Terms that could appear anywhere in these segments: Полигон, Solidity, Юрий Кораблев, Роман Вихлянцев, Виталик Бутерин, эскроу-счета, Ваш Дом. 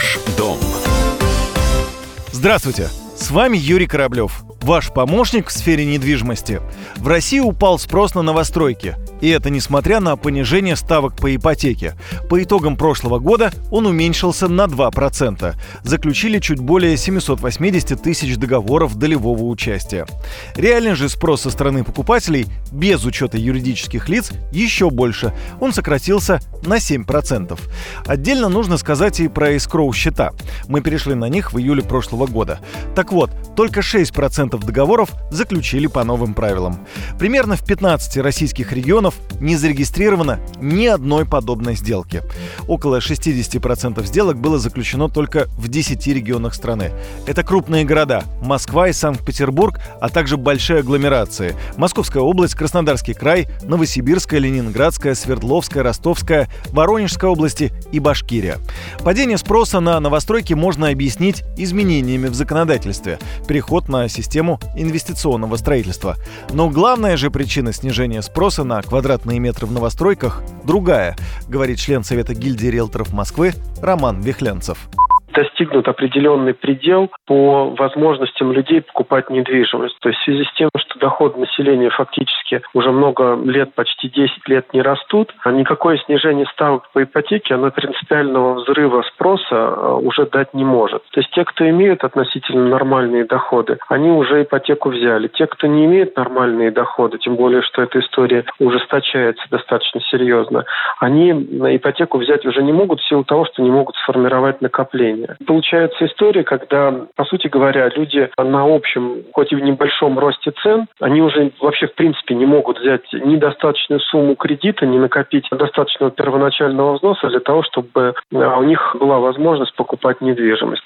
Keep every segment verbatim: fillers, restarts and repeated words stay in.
Ваш дом. Здравствуйте, с вами Юрий Кораблев, ваш помощник в сфере недвижимости. В России упал спрос на новостройки, и это несмотря на понижение ставок по ипотеке. По итогам прошлого года он уменьшился на два процента. Заключили чуть более семьсот восемьдесят тысяч договоров долевого участия. Реальный же спрос со стороны покупателей, без учета юридических лиц, еще больше. Он сократился на семь процентов. Отдельно нужно сказать и про эскроу-счета. Мы перешли на них в июле прошлого года. Так вот, только шесть процентов договоров заключили по новым правилам. Примерно в пятнадцати российских регионов не зарегистрировано ни одной подобной сделки. Около шестьдесят процентов сделок было заключено только в десяти регионах страны. Это крупные города – Москва и Санкт-Петербург, а также большие агломерации – Московская область, Краснодарский край, Новосибирская, Ленинградская, Свердловская, Ростовская, Воронежская области и Башкирия. Падение спроса на новостройки можно объяснить изменениями в законодательстве – переход на систему инвестиционного строительства. Но главная же причина снижения спроса на квадратные метры в новостройках другая, говорит член Совета гильдии риэлторов Москвы Роман Вихлянцев. Достигнут определенный предел по возможностям людей покупать недвижимость. То есть в связи с тем, что доходы населения фактически уже много лет, почти десять лет не растут, никакое снижение ставок по ипотеке, оно принципиального взрыва спроса уже дать не может. То есть те, кто имеют относительно нормальные доходы, они уже ипотеку взяли. Те, кто не имеет нормальные доходы, тем более, что эта история ужесточается достаточно серьезно, они ипотеку взять уже не могут в силу того, что не могут сформировать накопление. Получается история, когда, по сути говоря, люди на общем, хоть и в небольшом росте цен, они уже вообще в принципе не могут взять недостаточную сумму кредита, не накопить достаточного первоначального взноса для того, чтобы у них была возможность покупать недвижимость.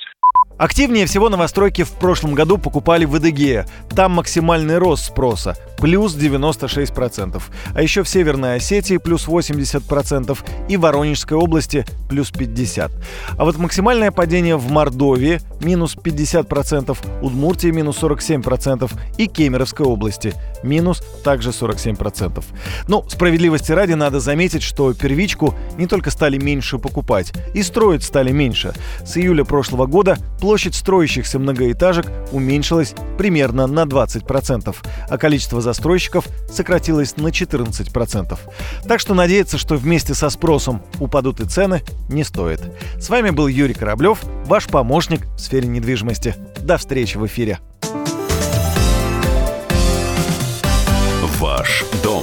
Активнее всего новостройки в прошлом году покупали в Адыгее. Там максимальный рост спроса – плюс девяносто шесть процентов. А еще в Северной Осетии – плюс восемьдесят процентов. И в Воронежской области – плюс пятьдесят процентов. А вот максимальное падение в Мордовии – минус пятьдесят процентов, Удмуртии – минус сорок семь процентов и Кемеровской области – минус также сорок семь процентов. Ну, справедливости ради надо заметить, что первичку не только стали меньше покупать, и строить стали меньше. С июля прошлого года – площадь строящихся многоэтажек уменьшилась примерно на двадцать процентов, а количество застройщиков сократилось на четырнадцать процентов. Так что надеяться, что вместе со спросом упадут и цены, не стоит. С вами был Юрий Кораблев, ваш помощник в сфере недвижимости. До встречи в эфире. Ваш дом.